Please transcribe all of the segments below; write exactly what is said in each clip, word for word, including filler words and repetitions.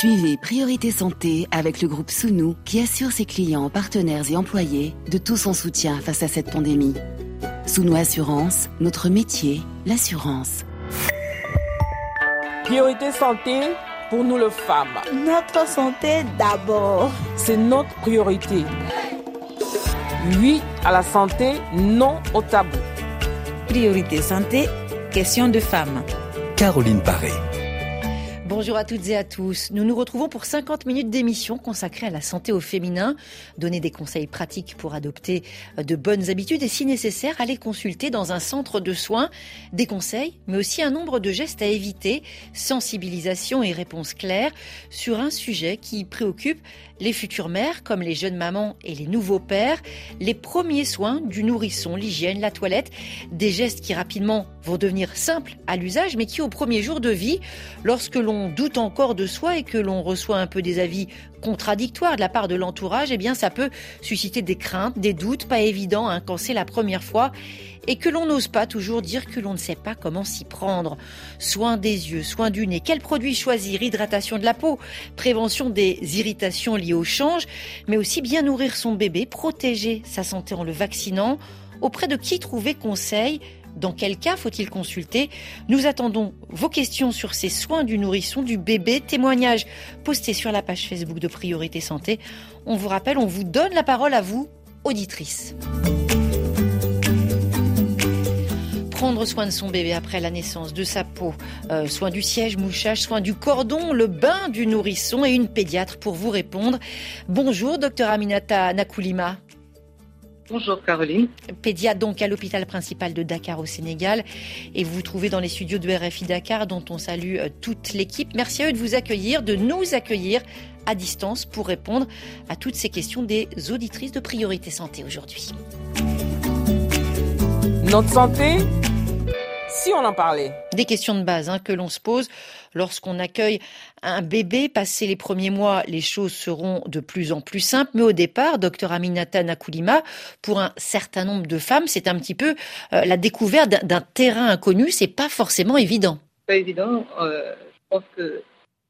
Suivez Priorité Santé avec le groupe Sounou qui assure ses clients, partenaires et employés de tout son soutien face à cette pandémie. Sounou Assurance, notre métier, l'assurance. Priorité Santé, pour nous les femmes. Notre santé d'abord. C'est notre priorité. Oui à la santé, non au tabou. Priorité Santé, question de femmes. Caroline Paré. Bonjour à toutes et à tous. Nous nous retrouvons pour cinquante minutes d'émission consacrée à la santé au féminin. Donner des conseils pratiques pour adopter de bonnes habitudes et si nécessaire, aller consulter dans un centre de soins. Des conseils, mais aussi un nombre de gestes à éviter, sensibilisation et réponses claires sur un sujet qui préoccupe les futures mères comme les jeunes mamans et les nouveaux pères. Les premiers soins du nourrisson, l'hygiène, la toilette, des gestes qui rapidement vont devenir simples à l'usage mais qui au premier jour de vie, lorsque l'on doute encore de soi et que l'on reçoit un peu des avis contradictoires de la part de l'entourage, eh bien ça peut susciter des craintes, des doutes, pas évident hein, quand c'est la première fois et que l'on n'ose pas toujours dire que l'on ne sait pas comment s'y prendre. Soin des yeux, soin du nez, quels produits choisir, hydratation de la peau, prévention des irritations liées au change, mais aussi bien nourrir son bébé, protéger sa santé en le vaccinant. Auprès de qui trouver conseil ? Dans quel cas faut-il consulter ? Nous attendons vos questions sur ces soins du nourrisson, du bébé. Témoignages postés sur la page Facebook de Priorité Santé. On vous rappelle, on vous donne la parole à vous, auditrices. Prendre soin de son bébé après la naissance, de sa peau, euh, soin du siège, mouchage, soin du cordon, le bain du nourrisson et une pédiatre pour vous répondre. Bonjour, docteur Aminata Nakoulima. Bonjour Caroline. Pédiatre donc à l'hôpital principal de Dakar au Sénégal et vous vous trouvez dans les studios de R F I Dakar dont on salue toute l'équipe. Merci à eux de vous accueillir, de nous accueillir à distance pour répondre à toutes ces questions des auditrices de Priorité Santé aujourd'hui. Notre santé, si on en parlait. Des questions de base hein, que l'on se pose. Lorsqu'on accueille un bébé, passé les premiers mois, les choses seront de plus en plus simples. Mais au départ, docteur Aminata Nakoulima, pour un certain nombre de femmes, c'est un petit peu euh, la découverte d'un, d'un terrain inconnu. C'est pas forcément évident. Pas évident. Euh, je pense que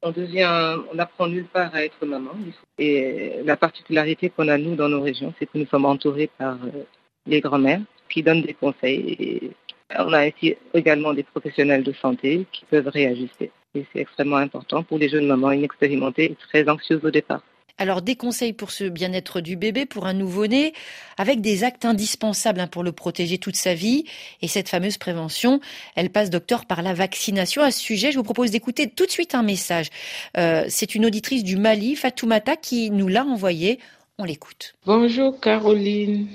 on devient, on apprend nulle part à être maman. Et la particularité qu'on a nous dans nos régions, c'est que nous sommes entourés par euh, les grands-mères qui donnent des conseils. Et on a ici également des professionnels de santé qui peuvent réajuster. Et c'est extrêmement important pour les jeunes mamans inexpérimentées et très anxieuses au départ. Alors des conseils pour ce bien-être du bébé, pour un nouveau-né, avec des actes indispensables pour le protéger toute sa vie. Et cette fameuse prévention, elle passe, docteur, par la vaccination. À ce sujet, je vous propose d'écouter tout de suite un message. Euh, c'est une auditrice du Mali, Fatmata, qui nous l'a envoyé. On l'écoute. Bonjour Caroline,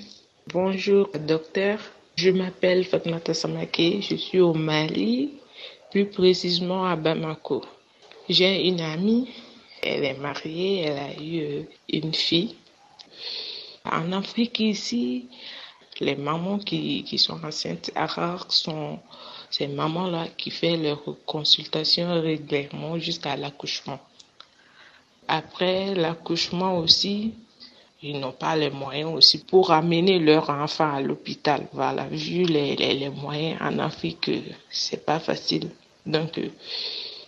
bonjour docteur. Je m'appelle Fatmata Samaké, je suis au Mali. Plus précisément à Bamako. J'ai une amie, elle est mariée, elle a eu une fille. En Afrique ici, les mamans qui, qui sont enceintes à rare sont ces mamans-là qui font leurs consultations régulièrement jusqu'à l'accouchement. Après l'accouchement aussi, ils n'ont pas les moyens aussi pour amener leur enfant à l'hôpital. Voilà, vu les, les, les moyens en Afrique, c'est pas facile. Donc,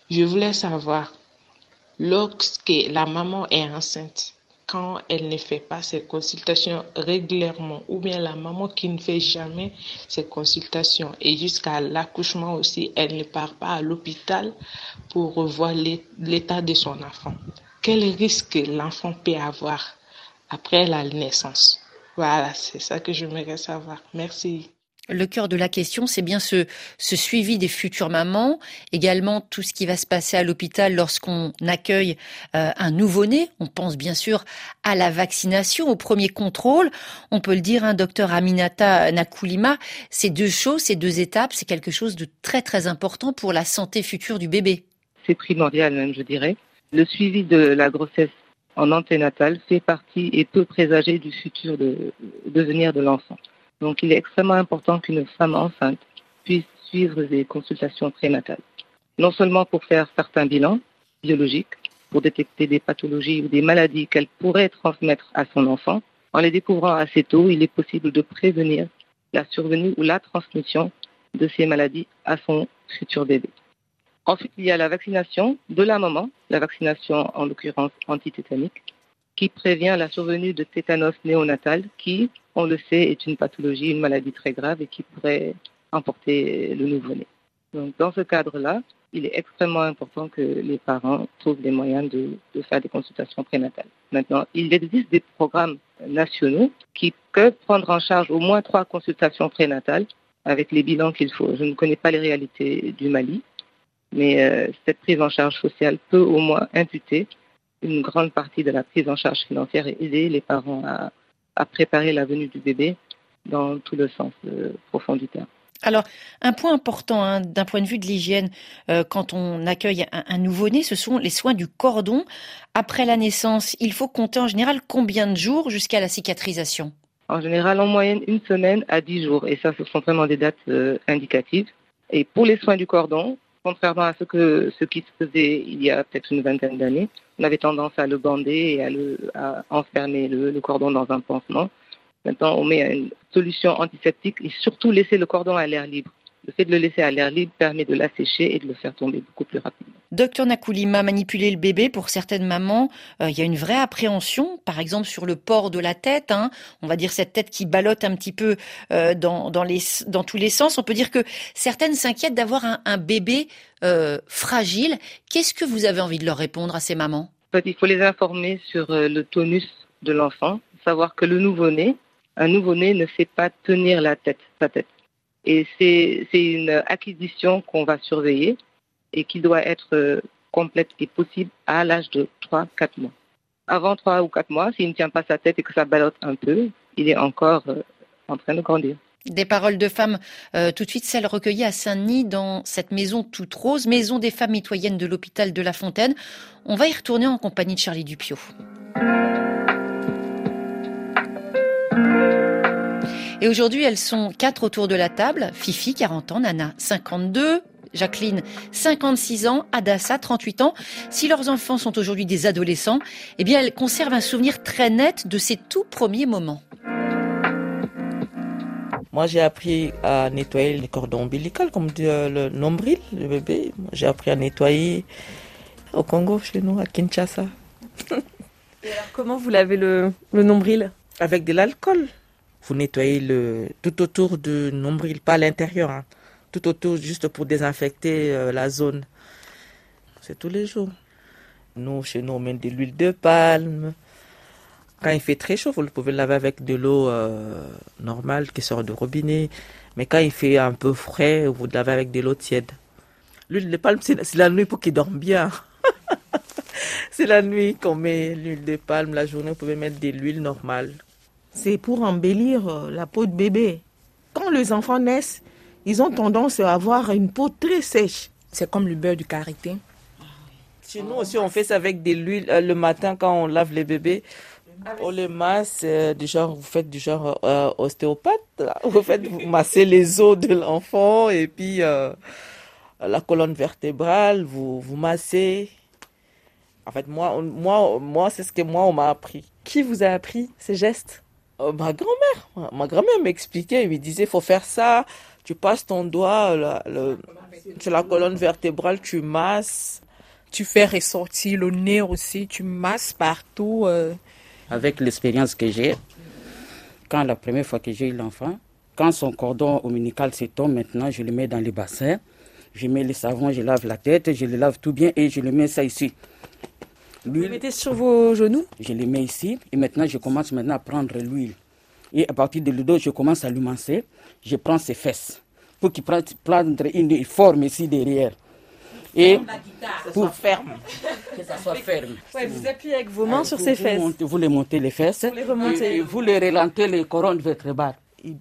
je voulais savoir, lorsque la maman est enceinte, quand elle ne fait pas ses consultations régulièrement, ou bien la maman qui ne fait jamais ses consultations, et jusqu'à l'accouchement aussi, elle ne part pas à l'hôpital pour revoir l'état de son enfant. Quel risque l'enfant peut avoir après la naissance? Voilà, c'est ça que j'aimerais savoir. Merci. Le cœur de la question, c'est bien ce, ce suivi des futures mamans, également tout ce qui va se passer à l'hôpital lorsqu'on accueille euh, un nouveau-né. On pense bien sûr à la vaccination, au premier contrôle. On peut le dire, hein, docteur Aminata Nakoulima, ces deux choses, ces deux étapes, c'est quelque chose de très très important pour la santé future du bébé. C'est primordial même, je dirais. Le suivi de la grossesse en anténatal fait partie et peut présager du futur de, devenir de l'enfant. Donc il est extrêmement important qu'une femme enceinte puisse suivre des consultations prénatales. Non seulement pour faire certains bilans biologiques, pour détecter des pathologies ou des maladies qu'elle pourrait transmettre à son enfant, en les découvrant assez tôt, il est possible de prévenir la survenue ou la transmission de ces maladies à son futur bébé. Ensuite, il y a la vaccination de la maman, la vaccination en l'occurrence antitétanique, qui prévient la survenue de tétanos néonatal, qui, on le sait, est une pathologie, une maladie très grave et qui pourrait emporter le nouveau-né. Donc, dans ce cadre-là, il est extrêmement important que les parents trouvent des moyens de, de faire des consultations prénatales. Maintenant, il existe des programmes nationaux qui peuvent prendre en charge au moins trois consultations prénatales avec les bilans qu'il faut. Je ne connais pas les réalités du Mali, mais euh, cette prise en charge sociale peut au moins imputer une grande partie de la prise en charge financière et aider les parents à, à préparer la venue du bébé dans tout le sens euh, profond du terme. Alors, un point important hein, d'un point de vue de l'hygiène, euh, quand on accueille un, un nouveau-né, ce sont les soins du cordon. Après la naissance, il faut compter en général combien de jours jusqu'à la cicatrisation ? En général, en moyenne, une semaine à dix jours. Et ça, ce sont vraiment des dates euh, indicatives. Et pour les soins du cordon, contrairement à ce, que, ce qui se faisait il y a peut-être une vingtaine d'années, on avait tendance à le bander et à, le, à enfermer le, le cordon dans un pansement. Maintenant, on met une solution antiseptique et surtout laisser le cordon à l'air libre. Le fait de le laisser à l'air libre permet de l'assécher et de le faire tomber beaucoup plus rapidement. Docteur Nakoulima, manipuler le bébé, pour certaines mamans, euh, il y a une vraie appréhension, par exemple sur le port de la tête, hein, on va dire cette tête qui ballotte un petit peu euh, dans, dans, les, dans tous les sens. On peut dire que certaines s'inquiètent d'avoir un, un bébé euh, fragile. Qu'est-ce que vous avez envie de leur répondre à ces mamans ? En fait, il faut les informer sur le tonus de l'enfant, savoir que le nouveau-né, un nouveau-né ne sait pas tenir la tête, sa tête. Et c'est, c'est une acquisition qu'on va surveiller et qui doit être complète et possible à l'âge de trois à quatre mois. Avant trois ou quatre mois, s'il ne tient pas sa tête et que ça ballotte un peu, il est encore en train de grandir. Des paroles de femmes, euh, tout de suite celles recueillies à Saint-Denis dans cette maison toute rose, maison des femmes mitoyennes de l'hôpital de La Fontaine. On va y retourner en compagnie de Charlie Dupiau. Et aujourd'hui, elles sont quatre autour de la table. Fifi, quarante ans, Nana, cinquante-deux, Jacqueline, cinquante-six ans, Adassa, trente-huit ans. Si leurs enfants sont aujourd'hui des adolescents, eh bien, elles conservent un souvenir très net de ces tout premiers moments. Moi, j'ai appris à nettoyer le cordon ombilical, comme dit le nombril, le bébé. J'ai appris à nettoyer au Congo, chez nous, à Kinshasa. Et alors, comment vous lavez le, le nombril ? Avec de l'alcool. Vous nettoyez le, tout autour du nombril, pas à l'intérieur, hein, tout autour juste pour désinfecter euh, la zone. C'est tous les jours. Nous, chez nous, on met de l'huile de palme. Quand il fait très chaud, vous le pouvez laver avec de l'eau euh, normale qui sort du robinet. Mais quand il fait un peu frais, vous le lavez avec de l'eau tiède. L'huile de palme, c'est, c'est la nuit pour qu'il dorme bien. C'est la nuit qu'on met l'huile de palme. La journée, vous pouvez mettre de l'huile normale. C'est pour embellir la peau de bébé. Quand les enfants naissent, ils ont tendance à avoir une peau très sèche. C'est comme le beurre du karité. Chez nous aussi, on fait ça avec de l'huile le matin quand on lave les bébés. On les masse, euh, du genre, vous faites du genre euh, ostéopathe. Là. Vous faites, vous massez les os de l'enfant et puis euh, la colonne vertébrale, vous, vous massez. En fait, moi, on, moi, moi, c'est ce que moi, on m'a appris. Qui vous a appris ces gestes ? Euh, ma grand-mère, ma grand-mère m'expliquait, elle me disait, faut faire ça, tu passes ton doigt la, le, sur la colonne vertébrale, tu masses. Tu fais ressortir le nez aussi, tu masses partout. Euh. Avec l'expérience que j'ai, quand la première fois que j'ai eu l'enfant, quand son cordon ombilical s'étend, maintenant je le mets dans le bassin, je mets le savon, je lave la tête, je le lave tout bien et je le mets ça ici. L'huile. Vous le mettez sur vos genoux ? Je les mets ici et maintenant je commence maintenant à prendre l'huile. Et à partir de l'eau, je commence à lui masser. Je prends ses fesses pour qu'il prenne une forme ici derrière. Et pour ferme. Que ça soit ferme. Ouais, vous appuyez avec vos mains. Alors, sur vous, ses vous fesses. Montez, vous les montez les fesses. Vous les remontez. Et vous les relentez les couronnes vertébrales.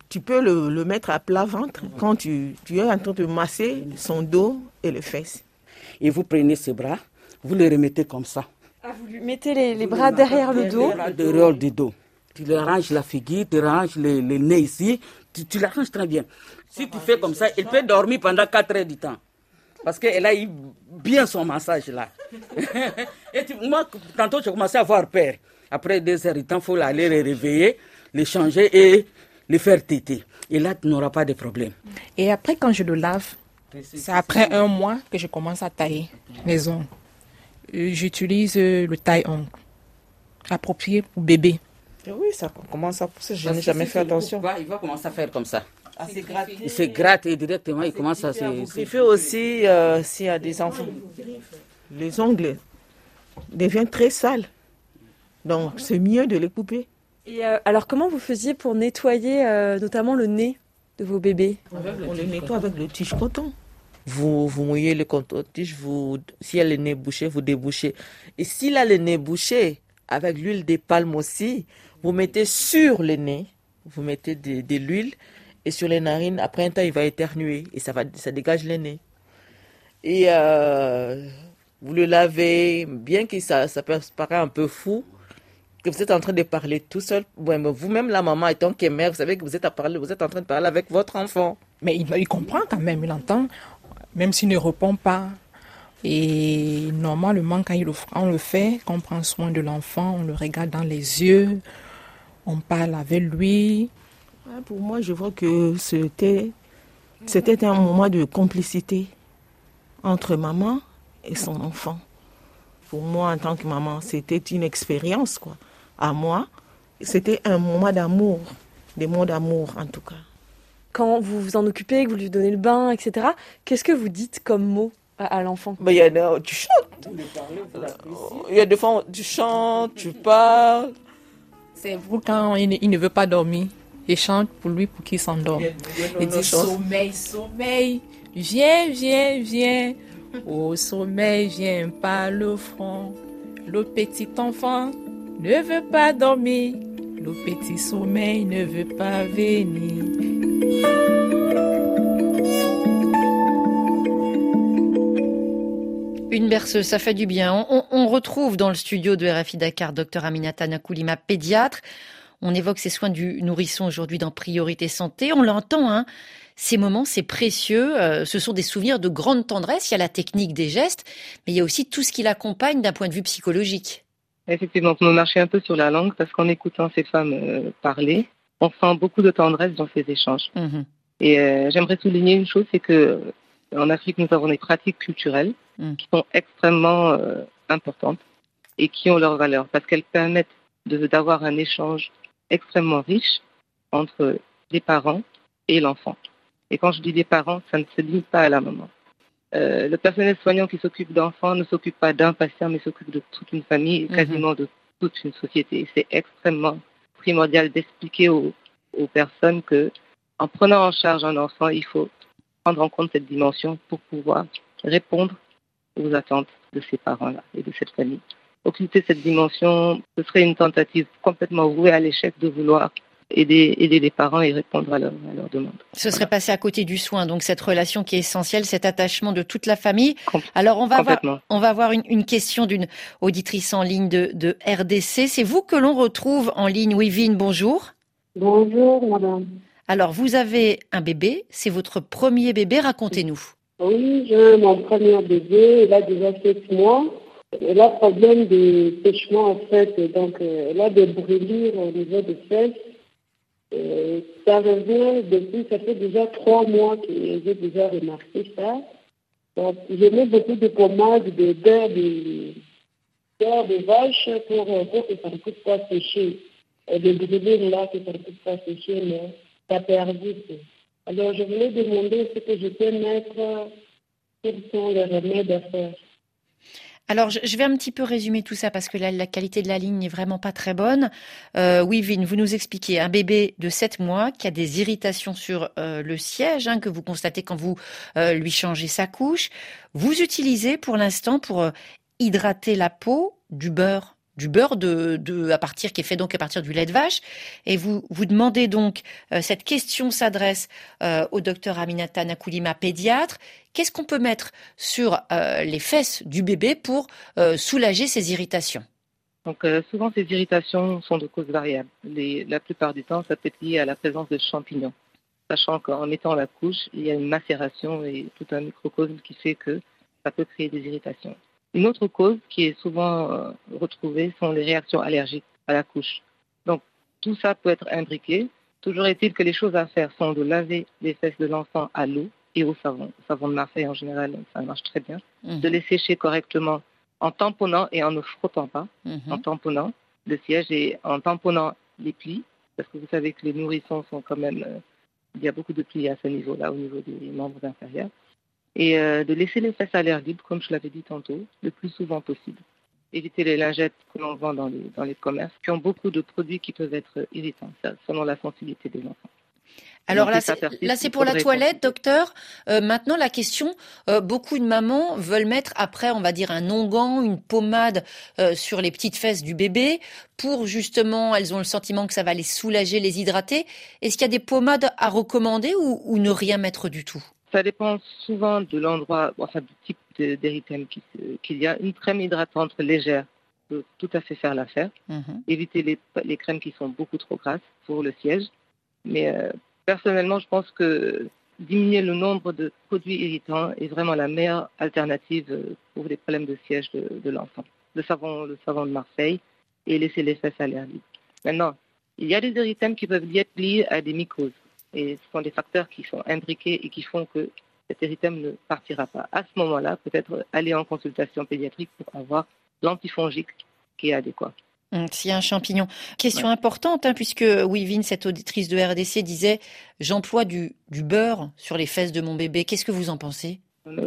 Tu peux le, le mettre à plat ventre quand tu, tu es en train de masser son dos et les fesses. Et vous prenez ses bras, vous les remettez comme ça. Ah, vous lui mettez les, les bras derrière le dos. Derrière le dos. Tu lui arranges la figure, tu arranges le nez ici, tu, tu l'arranges très bien. Si tu fais comme ça, elle peut dormir pendant quatre heures du temps. Parce qu'elle a eu bien son massage là. Et tu, moi, tantôt, j'ai commencé à avoir peur. Après deux heures du temps, il faut aller les réveiller, les changer et les faire téter. Et là, tu n'auras pas de problème. Et après, quand je le lave, C'est après un mois que je commence à tailler les ongles. J'utilise le taille-ongle, approprié pour bébé. Oui, ça commence à pousser, je n'ai jamais fait attention. Il va commencer à faire comme ça. Ah, c'est gratté. Il se gratte et directement il commence à se... Il fait aussi euh, s'il y a des enfants. Les ongles deviennent très sales, donc c'est mieux de les couper. Et euh, alors comment vous faisiez pour nettoyer euh, notamment le nez de vos bébés? On les nettoie avec le tige coton. Vous, vous mouillez le coton tige, vous, si elle a le nez bouché, vous débouchez. Et s'il a le nez bouché, avec l'huile de palme aussi, vous mettez sur le nez, vous mettez de, de l'huile, et sur les narines, après un temps, il va éternuer, et ça, va, ça dégage le nez. Et euh, vous le lavez, bien que ça, ça paraît un peu fou, que vous êtes en train de parler tout seul. Vous-même, la maman, étant que mère, vous savez que vous êtes, à parler, vous êtes en train de parler avec votre enfant. Mais il, il comprend quand même, il entend, même s'il ne répond pas. Et normalement, quand on le fait, quand on prend soin de l'enfant, on le regarde dans les yeux, on parle avec lui. Pour moi, je vois que c'était, c'était un moment de complicité entre maman et son enfant. Pour moi, en tant que maman, c'était une expérience, quoi. À moi, c'était un moment d'amour, des mots d'amour en tout cas. Quand vous vous en occupez, que vous lui donnez le bain, et cetera, qu'est-ce que vous dites comme mots à l'enfant? Il bah, y a tu chantes. Il y a des fois tu chantes, tu parles. C'est pour quand il ne, il ne veut pas dormir. Il chante pour lui pour qu'il s'endorme. Il dit sommeil, sommeil, viens, viens, viens. Au sommeil, viens par le front. Le petit enfant ne veut pas dormir. Le petit sommeil ne veut pas venir. Une berceuse, ça fait du bien. On, on retrouve dans le studio de R F I Dakar Dr Aminata Nakoulima, pédiatre. On évoque ces soins du nourrisson aujourd'hui dans Priorité Santé. On l'entend, hein. Ces moments, c'est précieux. Euh, ce sont des souvenirs de grande tendresse. Il y a la technique des gestes, mais il y a aussi tout ce qui l'accompagne d'un point de vue psychologique. Effectivement, on marchait un peu sur la langue parce qu'en écoutant ces femmes euh, parler, on sent beaucoup de tendresse dans ces échanges. Mmh. Et euh, j'aimerais souligner une chose, c'est que en Afrique, nous avons des pratiques culturelles mmh. qui sont extrêmement euh, importantes et qui ont leur valeur parce qu'elles permettent de, d'avoir un échange extrêmement riche entre les parents et l'enfant. Et quand je dis les parents, ça ne se limite pas à la maman. Euh, le personnel soignant qui s'occupe d'enfants ne s'occupe pas d'un patient, mais s'occupe de toute une famille, et quasiment mmh. de toute une société. Et c'est extrêmement primordial d'expliquer aux, aux personnes que, en prenant en charge un enfant, il faut prendre en compte cette dimension pour pouvoir répondre aux attentes de ces parents-là et de cette famille. Occulter cette dimension, ce serait une tentative complètement vouée à l'échec de vouloir aider, aider les parents et répondre à leurs à leur demandes. Ce serait passer à côté du soin, donc cette relation qui est essentielle, cet attachement de toute la famille. Com- Alors on va avoir, on va avoir une, une question d'une auditrice en ligne de, de R D C. C'est vous que l'on retrouve en ligne. Wivine, bonjour. Bonjour madame. Alors, vous avez un bébé, c'est votre premier bébé, racontez-nous. Oui, j'ai mon premier bébé, il a déjà sept mois. Elle a problème de séchement en fait, donc elle a des brûlures au niveau des fesses. Et ça revient depuis, ça fait déjà trois mois que j'ai déjà remarqué ça. Donc, je mets beaucoup de pommades, de beurre, de, beurre de vache pour, pour que ça ne puisse pas sécher. Et des brûlures là, que ça ne puisse pas sécher, mais... Ça persiste. Alors, je voulais demander ce que je peux mettre, quels sont les remèdes à faire. Alors, je vais un petit peu résumer tout ça parce que la, la qualité de la ligne n'est vraiment pas très bonne. Euh, oui, Vin, vous nous expliquez un bébé de sept mois qui a des irritations sur euh, le siège hein, que vous constatez quand vous euh, lui changez sa couche. Vous utilisez pour l'instant pour euh, hydrater la peau du beurre. du beurre de, de, à partir, qui est fait donc à partir du lait de vache. Et vous, vous demandez donc, euh, cette question s'adresse euh, au docteur Aminata Nakoulima, pédiatre. Qu'est-ce qu'on peut mettre sur euh, les fesses du bébé pour euh, soulager ces irritations? Donc, euh, souvent, ces irritations sont de causes variables. Les, la plupart du temps, ça peut être lié à la présence de champignons. Sachant qu'en mettant la couche, il y a une macération et tout un microcosme qui fait que ça peut créer des irritations. Une autre cause qui est souvent euh, retrouvée sont les réactions allergiques à la couche. Donc, tout ça peut être imbriqué. Toujours est-il que les choses à faire sont de laver les fesses de l'enfant à l'eau et au savon, savon de Marseille en général, ça marche très bien, mmh. de les sécher correctement en tamponnant et en ne frottant pas, mmh. en tamponnant le siège et en tamponnant les plis, parce que vous savez que les nourrissons sont quand même, euh, il y a beaucoup de plis à ce niveau-là, au niveau des membres inférieurs, et euh, de laisser les fesses à l'air libre, comme je l'avais dit tantôt, le plus souvent possible. Éviter les lingettes que l'on vend dans les, dans les commerces, qui ont beaucoup de produits qui peuvent être irritants, selon la sensibilité des enfants. Alors là, c'est, là, c'est pour la toilette, docteur. Euh, maintenant, la question, euh, beaucoup de mamans veulent mettre après, on va dire, un onguent, une pommade euh, sur les petites fesses du bébé pour justement, elles ont le sentiment que ça va les soulager, les hydrater. Est-ce qu'il y a des pommades à recommander ou, ou ne rien mettre du tout ? Ça dépend souvent de l'endroit, enfin du type de, d'érythème qu'il y a. Une crème hydratante légère peut tout à fait faire l'affaire. Mm-hmm. Éviter les, les crèmes qui sont beaucoup trop grasses pour le siège. Mais euh, personnellement, je pense que diminuer le nombre de produits irritants est vraiment la meilleure alternative pour les problèmes de siège de, de l'enfant. Le savon, le savon de Marseille et laisser les fesses à l'air libre. Maintenant, il y a des érythèmes qui peuvent être liés à des mycoses. Et ce sont des facteurs qui sont imbriqués et qui font que cet érythème ne partira pas. À ce moment-là, peut-être aller en consultation pédiatrique pour avoir l'antifongique qui est adéquat. S'il y a un champignon. Question ouais. importante, hein, puisque Wivine, cette auditrice de R D C, disait « J'emploie du, du beurre sur les fesses de mon bébé ». Qu'est-ce que vous en pensez ?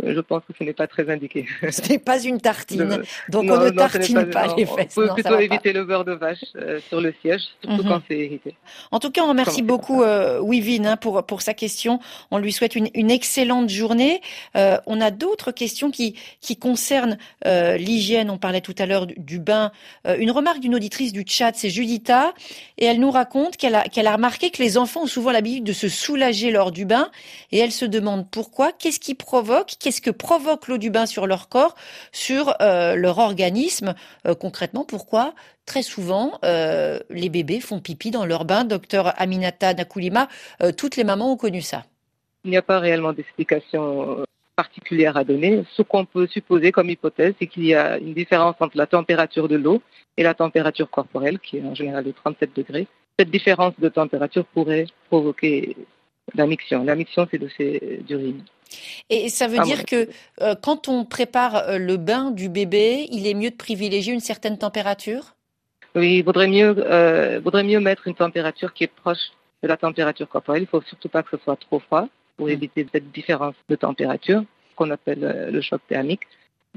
Je pense que ce n'est pas très indiqué. Ce n'est pas une tartine. Donc non, on ne non, tartine pas, pas les fesses. On peut non, plutôt éviter le beurre de vache euh, sur le siège, surtout mm-hmm. quand c'est irrité. En tout cas, on remercie Comment beaucoup euh, Wivine hein, pour, pour sa question. On lui souhaite une, une excellente journée. Euh, on a d'autres questions qui, qui concernent euh, l'hygiène. On parlait tout à l'heure du, du bain. Euh, une remarque d'une auditrice du Tchad, c'est Juditha. Et elle nous raconte qu'elle a, qu'elle a remarqué que les enfants ont souvent l'habitude de se soulager lors du bain. Et elle se demande pourquoi, qu'est-ce qui provoque Qu'est-ce que provoque l'eau du bain sur leur corps, sur euh, leur organisme euh, concrètement? Pourquoi très souvent euh, les bébés font pipi dans leur bain? Docteur Aminata Nakoulima, euh, toutes les mamans ont connu ça. Il n'y a pas réellement d'explication particulière à donner. Ce qu'on peut supposer comme hypothèse, c'est qu'il y a une différence entre la température de l'eau et la température corporelle, qui est en général de trente-sept degrés. Cette différence de température pourrait provoquer la miction. La miction, c'est de ces urines. Et ça veut ah dire bon. que euh, quand on prépare le bain du bébé, il est mieux de privilégier une certaine température ? Oui, il vaudrait mieux, euh, vaudrait mieux mettre une température qui est proche de la température corporelle. Il ne faut surtout pas que ce soit trop froid pour mmh. éviter cette différence de température, qu'on appelle le choc thermique,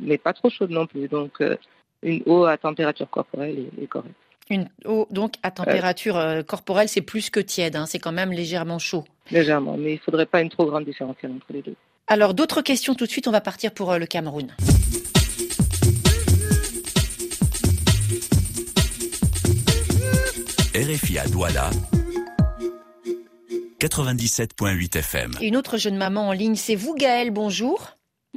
mais pas trop chaude non plus. Donc, euh, une eau à température corporelle est, est correcte. Une eau donc à température euh, corporelle, c'est plus que tiède, hein, c'est quand même légèrement chaud. Légèrement, mais il ne faudrait pas une trop grande différence entre les deux. Alors, d'autres questions tout de suite, on va partir pour euh, le Cameroun. R F I à Douala. quatre-vingt-dix-sept virgule huit F M. Une autre jeune maman en ligne, c'est vous Gaëlle, bonjour.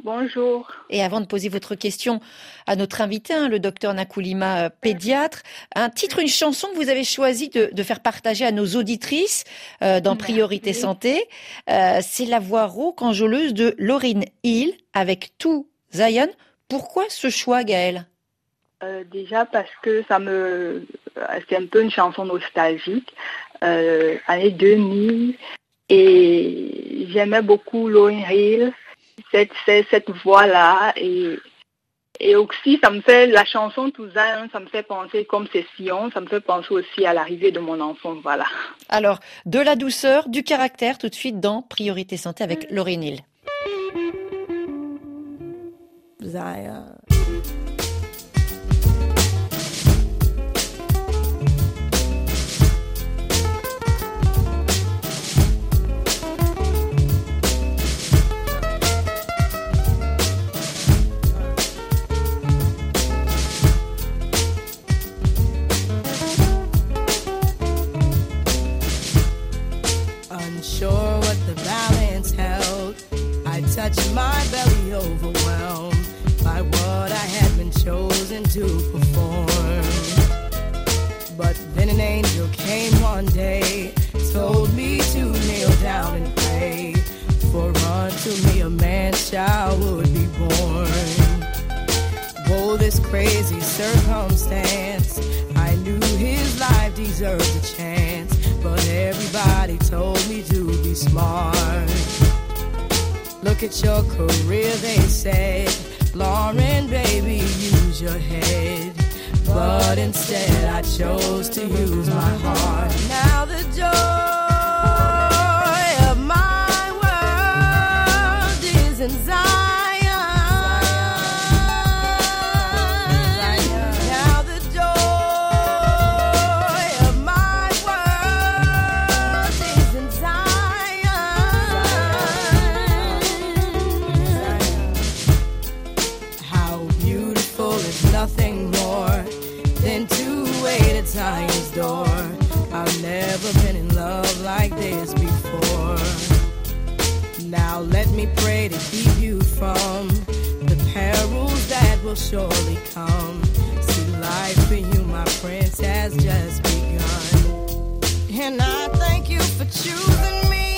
Bonjour. Et avant de poser votre question à notre invité, hein, le docteur Nakoulima, pédiatre, un titre, une chanson que vous avez choisi de, de faire partager à nos auditrices euh, dans Priorité Santé, euh, c'est La Voix rauque enjôleuse de Lauryn Hill avec To Zion. Pourquoi ce choix, Gaëlle ? euh, Déjà parce que ça me, c'est un peu une chanson nostalgique, euh, années deux mille, et j'aimais beaucoup Lauryn Hill. Cette, cette, cette voix-là, et, et aussi ça me fait, la chanson tout ça, ça me fait penser comme Session, ça me fait penser aussi à l'arrivée de mon enfant, voilà. Alors, de la douceur, du caractère, tout de suite dans Priorité Santé avec Lauryn Hill. Zaya. Unsure what the balance held, I touched my belly, overwhelmed by what I had been chosen to perform. But then an angel came one day, told me to kneel down and pray, for unto me a man's child would be born. Oh, this crazy circumstance, I knew his life deserved a chance, but everybody told me to be smart. Look at your career, they said. Lauryn, baby, use your head. But instead I chose to use my heart. Now the joy of my world is in Zion. Zion's door. I've never been in love like this before. Now let me pray to keep you from the perils that will surely come. See, life for you, my prince, has just begun. And I thank you for choosing me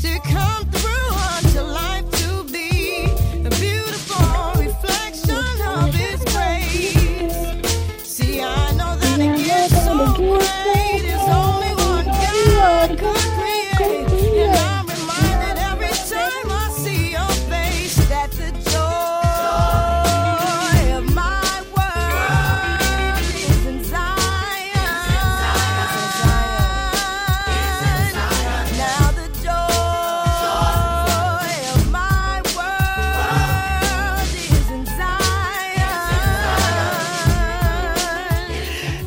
to come through on your life to be a beautiful reflection of His grace. See, I know that it gets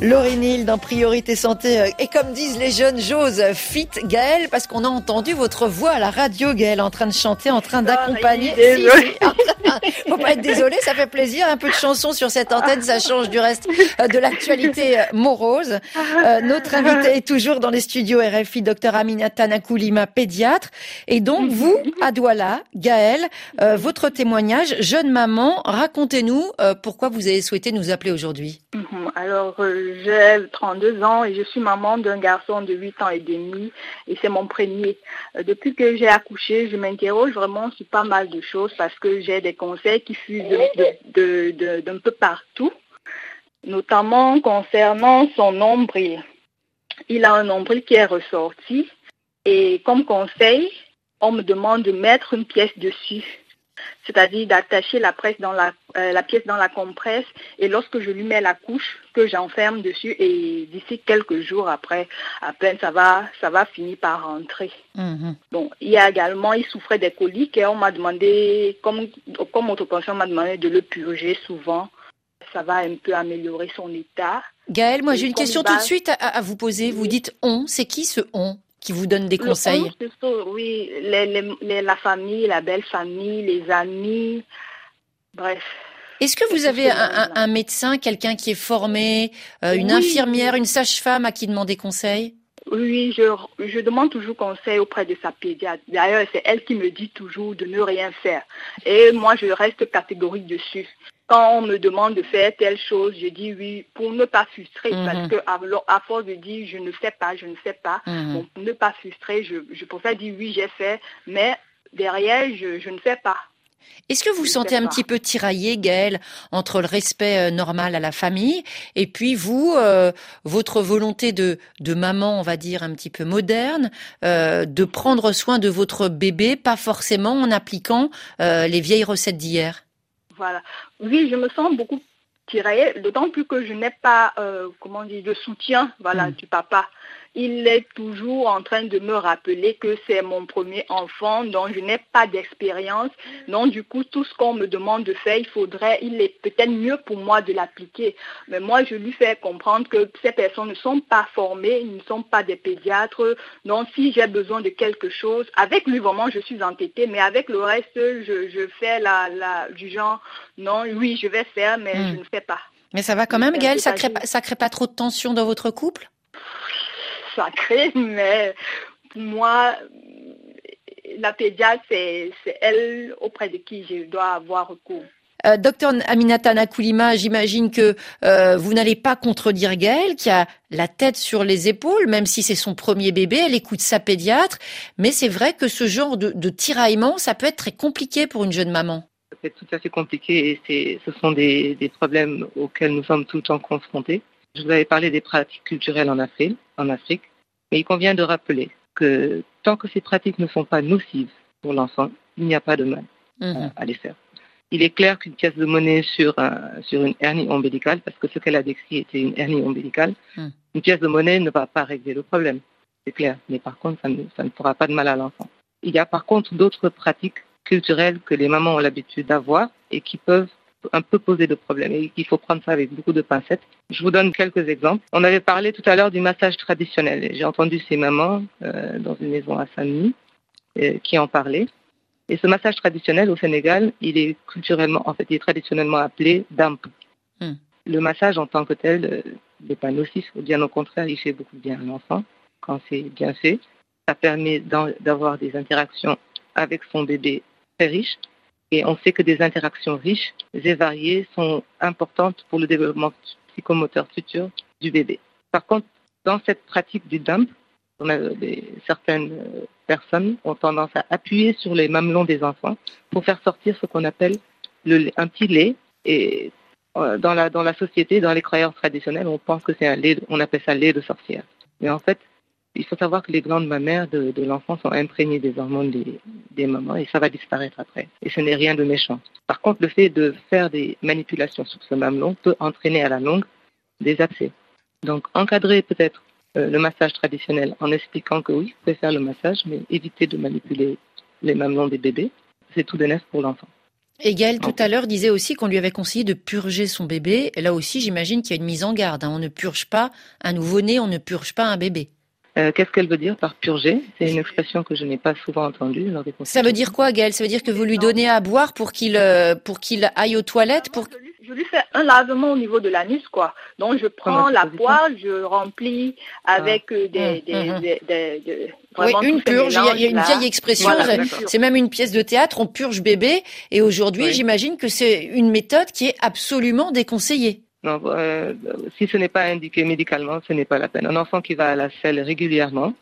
Lauryn Hill dans Priorité Santé. Et comme disent les jeunes, j'ose fit Gaëlle, parce qu'on a entendu votre voix à la radio, Gaëlle, en train de chanter, en train d'accompagner. Ah, si, si. Faut pas être désolé, ça fait plaisir. Un peu de chansons sur cette antenne, ça change du reste de l'actualité morose. Euh, notre invitée est toujours dans les studios R F I, docteur Aminata Nakoulima, pédiatre. Et donc, vous, à Douala, Gaëlle, euh, votre témoignage, jeune maman, racontez-nous euh, pourquoi vous avez souhaité nous appeler aujourd'hui. Alors, euh... j'ai trente-deux ans et je suis maman d'un garçon de huit ans et demi et c'est mon premier. Depuis que j'ai accouché, je m'interroge vraiment sur pas mal de choses parce que j'ai des conseils qui fusent de, de, de, de, d'un peu partout, notamment concernant son nombril. Il a un nombril qui est ressorti et comme conseil, on me demande de mettre une pièce dessus. C'est-à-dire d'attacher la, presse dans la, euh, la pièce dans la compresse et lorsque je lui mets la couche, que j'enferme dessus et d'ici quelques jours après, à peine ça va, ça va finir par rentrer. Mmh. Bon, il y a également, il souffrait des coliques et on m'a demandé, comme, comme autoconscient, on m'a demandé de le purger souvent. Ça va un peu améliorer son état. Gaëlle, moi et j'ai une question va... tout de suite à, à vous poser. Vous dites « on », c'est qui ce « on » qui vous donne des le conseils? Oui, les, les, les, la famille, la belle famille, les amis, bref. Est-ce que vous avez un, un médecin, quelqu'un qui est formé, euh, une oui. infirmière, une sage-femme à qui demander conseil? Oui, je, je demande toujours conseil auprès de sa pédiatre. D'ailleurs, c'est elle qui me dit toujours de ne rien faire. Et moi, je reste catégorique dessus. Quand on me demande de faire telle chose, je dis oui pour ne pas frustrer, mmh. parce que à, à force de dire je ne sais pas, je ne sais pas, mmh. bon, pour ne pas frustrer, je, je préfère dire oui j'ai fait, mais derrière je, je ne sais pas. Est-ce que vous vous sentez un pas. petit peu tiraillée, Gaëlle, entre le respect normal à la famille et puis vous, euh, votre volonté de, de maman, on va dire, un petit peu moderne, euh, de prendre soin de votre bébé, pas forcément en appliquant euh, les vieilles recettes d'hier? Voilà. Oui, je me sens beaucoup tiraillée, d'autant plus que je n'ai pas, euh, comment dire, de soutien, voilà, mmh. du papa. Il est toujours en train de me rappeler que c'est mon premier enfant, donc je n'ai pas d'expérience. Donc du coup, tout ce qu'on me demande de faire, il faudrait, il est peut-être mieux pour moi de l'appliquer. Mais moi, je lui fais comprendre que ces personnes ne sont pas formées, ils ne sont pas des pédiatres. Donc si j'ai besoin de quelque chose, avec lui vraiment, je suis entêtée, mais avec le reste, je, je fais la, la, du genre, non, oui, je vais faire, mais mmh. je ne fais pas. Mais ça va quand même, Gaëlle, ça ne crée, crée pas trop de tension dans votre couple ? Sacré, mais pour moi, la pédiatre, c'est, c'est elle auprès de qui je dois avoir recours. Euh, docteur Aminata Nakoulima, j'imagine que euh, vous n'allez pas contredire Gaëlle, qui a la tête sur les épaules, même si c'est son premier bébé, elle écoute sa pédiatre. Mais c'est vrai que ce genre de, de tiraillement, ça peut être très compliqué pour une jeune maman. C'est tout à fait compliqué et c'est, ce sont des, des problèmes auxquels nous sommes tout le temps confrontés. Je vous avais parlé des pratiques culturelles en Afrique, en Afrique, mais il convient de rappeler que tant que ces pratiques ne sont pas nocives pour l'enfant, il n'y a pas de mal mmh. à les faire. Il est clair qu'une pièce de monnaie sur, un, sur une hernie ombilicale, parce que ce qu'elle a décrit était une hernie ombilicale, mmh. une pièce de monnaie ne va pas régler le problème, c'est clair. Mais par contre, ça ne, ça ne fera pas de mal à l'enfant. Il y a par contre d'autres pratiques culturelles que les mamans ont l'habitude d'avoir et qui peuvent un peu poser de problèmes et qu'il faut prendre ça avec beaucoup de pincettes. Je vous donne quelques exemples. On avait parlé tout à l'heure du massage traditionnel. Et j'ai entendu ces mamans euh, dans une maison à Saint-Denis euh, qui en parlaient. Et ce massage traditionnel au Sénégal, il est culturellement, en fait, il est traditionnellement appelé damp. Mm. Le massage en tant que tel euh, n'est pas nocif, bien au contraire, il fait beaucoup de bien à l'enfant quand c'est bien fait. Ça permet d'avoir des interactions avec son bébé très riches. Et on sait que des interactions riches et variées sont importantes pour le développement psychomoteur futur du bébé. Par contre, dans cette pratique du damp, on a des, certaines personnes ont tendance à appuyer sur les mamelons des enfants pour faire sortir ce qu'on appelle le, un petit lait. Et dans la, dans la société, dans les croyances traditionnelles, on pense que c'est un lait, on appelle ça lait de sorcière. Mais en fait, il faut savoir que les glandes mammaires de, de l'enfant sont imprégnées des hormones des, des mamans et ça va disparaître après. Et ce n'est rien de méchant. Par contre, le fait de faire des manipulations sur ce mamelon peut entraîner à la longue des abcès. Donc, encadrer peut-être euh, le massage traditionnel en expliquant que oui, vous pouvez faire le massage, mais éviter de manipuler les mamelons des bébés, c'est tout de neuf pour l'enfant. Et Gaëlle, tout à l'heure, disait aussi qu'on lui avait conseillé de purger son bébé. Là aussi, j'imagine qu'il y a une mise en garde. Hein. On ne purge pas un nouveau-né, on ne purge pas un bébé. Euh, qu'est-ce qu'elle veut dire par purger ? C'est une expression que je n'ai pas souvent entendue. Lors des ça veut dire quoi, Gaëlle ? Ça veut dire que vous lui donnez à boire pour qu'il, euh, pour qu'il aille aux toilettes pour... Je lui fais un lavement au niveau de l'anus, quoi. Donc, je prends la poire, je remplis avec ah. des... des, mmh. des, des, des oui, une purge, mélange, il y a une là. vieille expression, voilà, c'est même une pièce de théâtre, on purge bébé. Et aujourd'hui, oui. j'imagine que c'est une méthode qui est absolument déconseillée. Non, euh, si ce n'est pas indiqué médicalement, ce n'est pas la peine. Un enfant qui va à la selle régulièrement,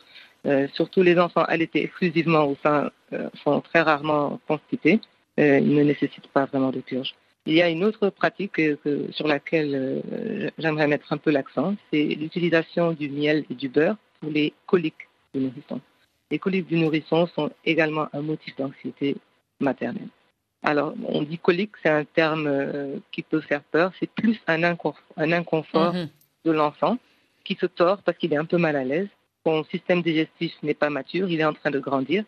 euh, surtout les enfants allaités exclusivement au sein, euh, sont très rarement constipés, euh, ils ne nécessitent pas vraiment de purge. Il y a une autre pratique que, que, sur laquelle euh, j'aimerais mettre un peu l'accent, c'est l'utilisation du miel et du beurre pour les coliques du nourrisson. Les coliques du nourrisson sont également un motif d'anxiété maternelle. Alors, on dit colique, c'est un terme euh, qui peut faire peur. C'est plus un inconfort, un inconfort mmh. de l'enfant qui se tord parce qu'il est un peu mal à l'aise. Son système digestif n'est pas mature, il est en train de grandir.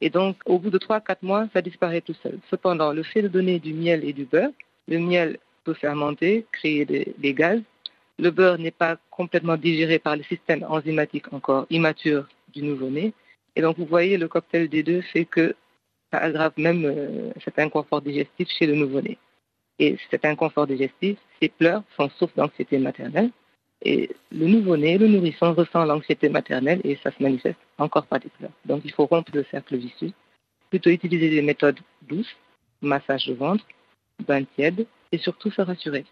Et donc, au bout de trois à quatre mois, ça disparaît tout seul. Cependant, le fait de donner du miel et du beurre, le miel peut fermenter, créer des, des gaz. Le beurre n'est pas complètement digéré par le système enzymatique encore immature du nouveau-né. Et donc, vous voyez, le cocktail des deux fait que ça aggrave même euh, cet inconfort digestif chez le nouveau-né. Et cet inconfort digestif, ces pleurs sont source d'anxiété maternelle. Et le nouveau-né, le nourrisson ressent l'anxiété maternelle et ça se manifeste encore par des pleurs. Donc il faut rompre le cercle vicieux. Plutôt utiliser des méthodes douces, massage de ventre, bain tiède et surtout se rassurer.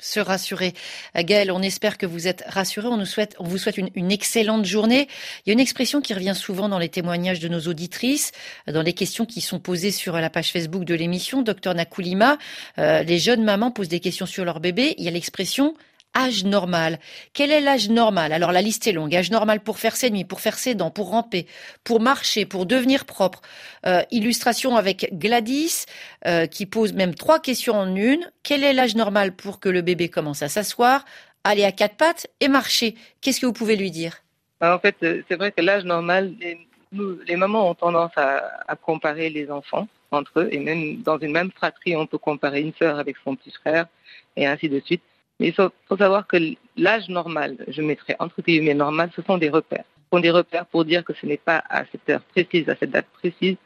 Se rassurer. Gaëlle, on espère que vous êtes rassurés. On nous souhaite, on vous souhaite une, une excellente journée. Il y a une expression qui revient souvent dans les témoignages de nos auditrices, dans les questions qui sont posées sur la page Facebook de l'émission. Docteur Nakoulima, euh, les jeunes mamans posent des questions sur leur bébé. Il y a l'expression âge normal. Quel est l'âge normal ? Alors la liste est longue. Âge normal pour faire ses nuits, pour faire ses dents, pour ramper, pour marcher, pour devenir propre. Euh, illustration avec Gladys euh, qui pose même trois questions en une. Quel est l'âge normal pour que le bébé commence à s'asseoir, aller à quatre pattes et marcher ? Qu'est-ce que vous pouvez lui dire ? En fait, c'est vrai que l'âge normal, les, nous, les mamans ont tendance à, à comparer les enfants entre eux. Et même dans une même fratrie, on peut comparer une sœur avec son petit frère et ainsi de suite. Mais il faut, faut savoir que l'âge normal, je mettrai entre guillemets normal, ce sont des repères. Ce sont des repères pour dire que ce n'est pas à cette heure précise, à cette date précise,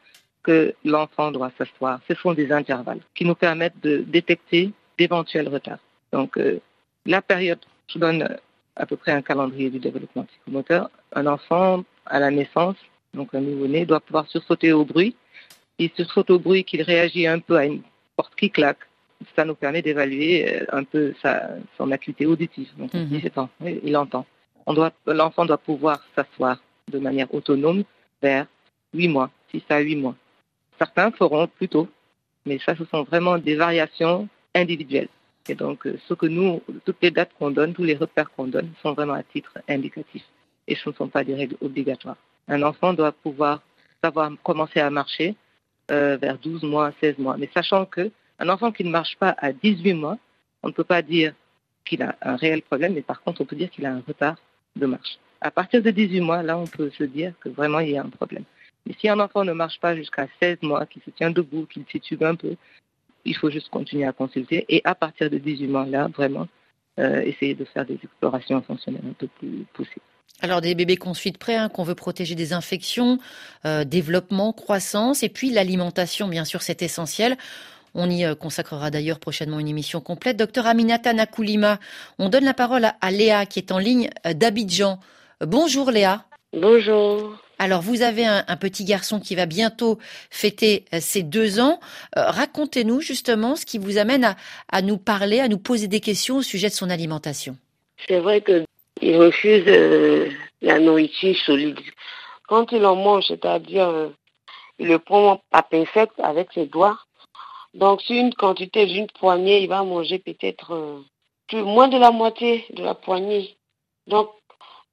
que l'enfant doit s'asseoir. Ce sont des intervalles qui nous permettent de détecter d'éventuels retards. Donc, euh, la période, je donne à peu près un calendrier du développement psychomoteur. Un enfant, à la naissance, donc un nouveau-né, doit pouvoir sursauter au bruit. Il sursaute au bruit qu'il réagit un peu à une porte qui claque. Ça nous permet d'évaluer un peu sa, son acuité auditive. Donc, mmh. dix-sept ans, il entend. On doit, l'enfant doit pouvoir s'asseoir de manière autonome vers huit mois, six à huit mois. Certains feront plus tôt, mais ça, ce sont vraiment des variations individuelles. Et donc, ce que nous, toutes les dates qu'on donne, tous les repères qu'on donne, sont vraiment à titre indicatif. Et ce ne sont pas des règles obligatoires. Un enfant doit pouvoir savoir commencer à marcher euh, vers douze mois, seize mois. Mais sachant qu'un enfant qui ne marche pas à dix-huit mois, on ne peut pas dire qu'il a un réel problème, mais par contre, on peut dire qu'il a un retard de marche. À partir de dix-huit mois, là, on peut se dire que vraiment, il y a un problème. Mais si un enfant ne marche pas jusqu'à seize mois, qu'il se tient debout, qu'il titube un peu, il faut juste continuer à consulter. Et à partir de dix-huit mois, là, vraiment, euh, essayer de faire des explorations fonctionnelles un peu plus poussées. Alors, des bébés qu'on suit de près, hein, qu'on veut protéger des infections, euh, développement, croissance, et puis l'alimentation, bien sûr, c'est essentiel. On y consacrera d'ailleurs prochainement une émission complète. Docteur Aminata Nakoulima, on donne la parole à Léa qui est en ligne d'Abidjan. Bonjour Léa. Bonjour. Alors vous avez un, un petit garçon qui va bientôt fêter ses deux ans. Euh, racontez-nous justement ce qui vous amène à, à nous parler, à nous poser des questions au sujet de son alimentation. C'est vrai qu'il refuse euh, la nourriture solide. Quand il en mange, c'est-à-dire euh, il le prend à pincette avec ses doigts. Donc, sur une quantité d'une poignée, il va manger peut-être euh, plus, moins de la moitié de la poignée. Donc,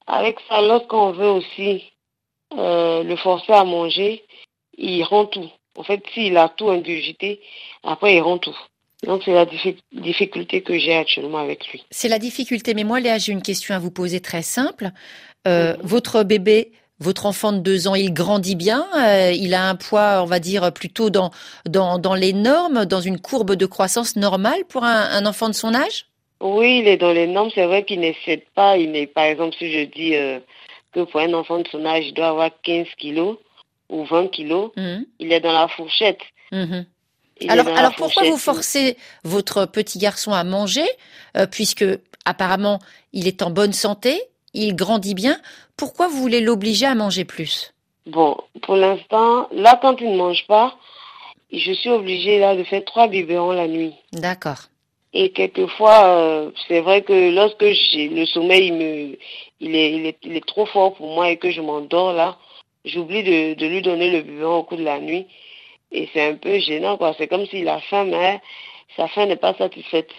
avec ça, lorsqu'on veut aussi euh, le forcer à manger, il rend tout. En fait, s'il a tout ingurgité, après, il rend tout. Donc, c'est la dif- difficulté que j'ai actuellement avec lui. C'est la difficulté. Mais moi, Léa, j'ai une question à vous poser très simple. Euh, mmh. Votre bébé... Votre enfant de deux ans, il grandit bien, euh, il a un poids, on va dire, plutôt dans, dans, dans les normes, dans une courbe de croissance normale pour un, un enfant de son âge? Oui, il est dans les normes, c'est vrai qu'il n'excède pas. Il est, par exemple, si je dis euh, que pour un enfant de son âge, il doit avoir quinze kilos ou vingt kilos, mmh. il est dans la fourchette. Mmh. Alors, alors pourquoi vous forcez votre petit garçon à manger, euh, puisque apparemment, il est en bonne santé? Il grandit bien. Pourquoi vous voulez l'obliger à manger plus? Bon, pour l'instant, là, quand il ne mange pas, je suis obligée là, de faire trois biberons la nuit. D'accord. Et quelquefois, euh, c'est vrai que lorsque j'ai le sommeil, il, me, il, est, il, est, il est trop fort pour moi et que je m'endors là, j'oublie de, de lui donner le biberon au cours de la nuit. Et c'est un peu gênant, quoi. C'est comme s'il a faim, mais sa faim n'est pas satisfaite.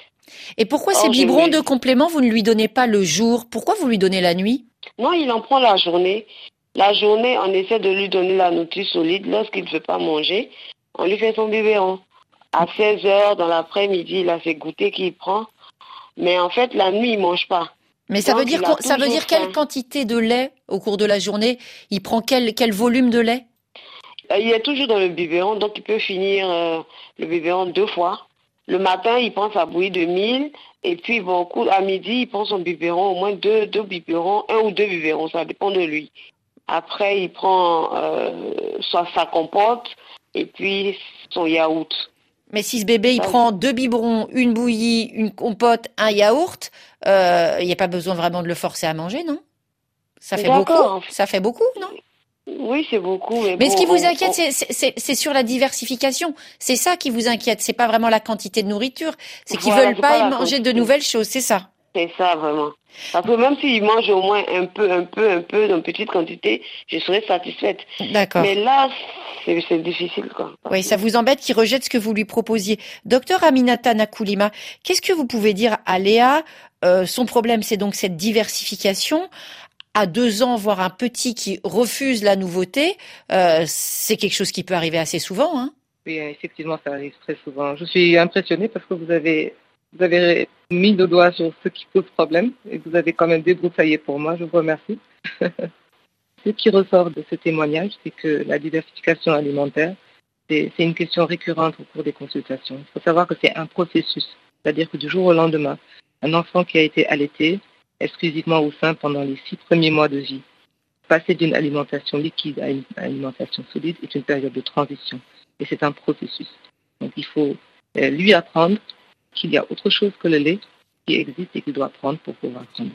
Et pourquoi oh, ces biberons de complément, vous ne lui donnez pas le jour? Pourquoi vous lui donnez la nuit? Non, il en prend la journée. La journée, on essaie de lui donner la nourriture solide. Lorsqu'il ne veut pas manger, on lui fait son biberon. À seize heures, dans l'après-midi, là, c'est goûter qu'il prend. Mais en fait, la nuit, il ne mange pas. Mais ça, Donc, veut, dire con, ça veut dire quelle faim. Quantité de lait au cours de la journée? Il prend quel, quel volume de lait? Il est toujours dans le biberon, donc il peut finir euh, le biberon deux fois. Le matin, il prend sa bouillie de mille, et puis bon, à midi, il prend son biberon, au moins deux, deux biberons, un ou deux biberons, ça dépend de lui. Après, il prend euh, soit sa compote, et puis son yaourt. Mais si ce bébé, il ouais. prend deux biberons, une bouillie, une compote, un yaourt, euh, il n'y a pas besoin vraiment de le forcer à manger, non? Ça fait D'accord. beaucoup, ça fait beaucoup, non? Oui, c'est beaucoup. Mais, mais bon, ce qui vous inquiète, on... c'est, c'est, c'est sur la diversification. C'est ça qui vous inquiète. C'est pas vraiment la quantité de nourriture. C'est qu'ils voilà, veulent pas, pas manger quantité. De nouvelles choses. C'est ça. C'est ça, vraiment. Parce que même s'ils mangent au moins un peu, un peu, un peu, dans une petite quantité, je serais satisfaite. D'accord. Mais là, c'est, c'est difficile, quoi. Oui, ça vous embête qu'ils rejettent ce que vous lui proposiez. Docteur Aminata Nakoulima, qu'est-ce que vous pouvez dire à Léa? Euh, son problème, c'est donc cette diversification. À deux ans, voir un petit qui refuse la nouveauté, euh, c'est quelque chose qui peut arriver assez souvent. Hein. Oui, effectivement, ça arrive très souvent. Je suis impressionnée parce que vous avez, vous avez mis le doigt sur ce qui pose problème et vous avez quand même débroussaillé pour moi. Je vous remercie. Ce qui ressort de ce témoignage, c'est que la diversification alimentaire, c'est, c'est une question récurrente au cours des consultations. Il faut savoir que c'est un processus, c'est-à-dire que du jour au lendemain, un enfant qui a été allaité, exclusivement au sein pendant les six premiers mois de vie. Passer d'une alimentation liquide à une alimentation solide est une période de transition et c'est un processus. Donc il faut lui apprendre qu'il y a autre chose que le lait qui existe et qu'il doit prendre pour pouvoir grandir.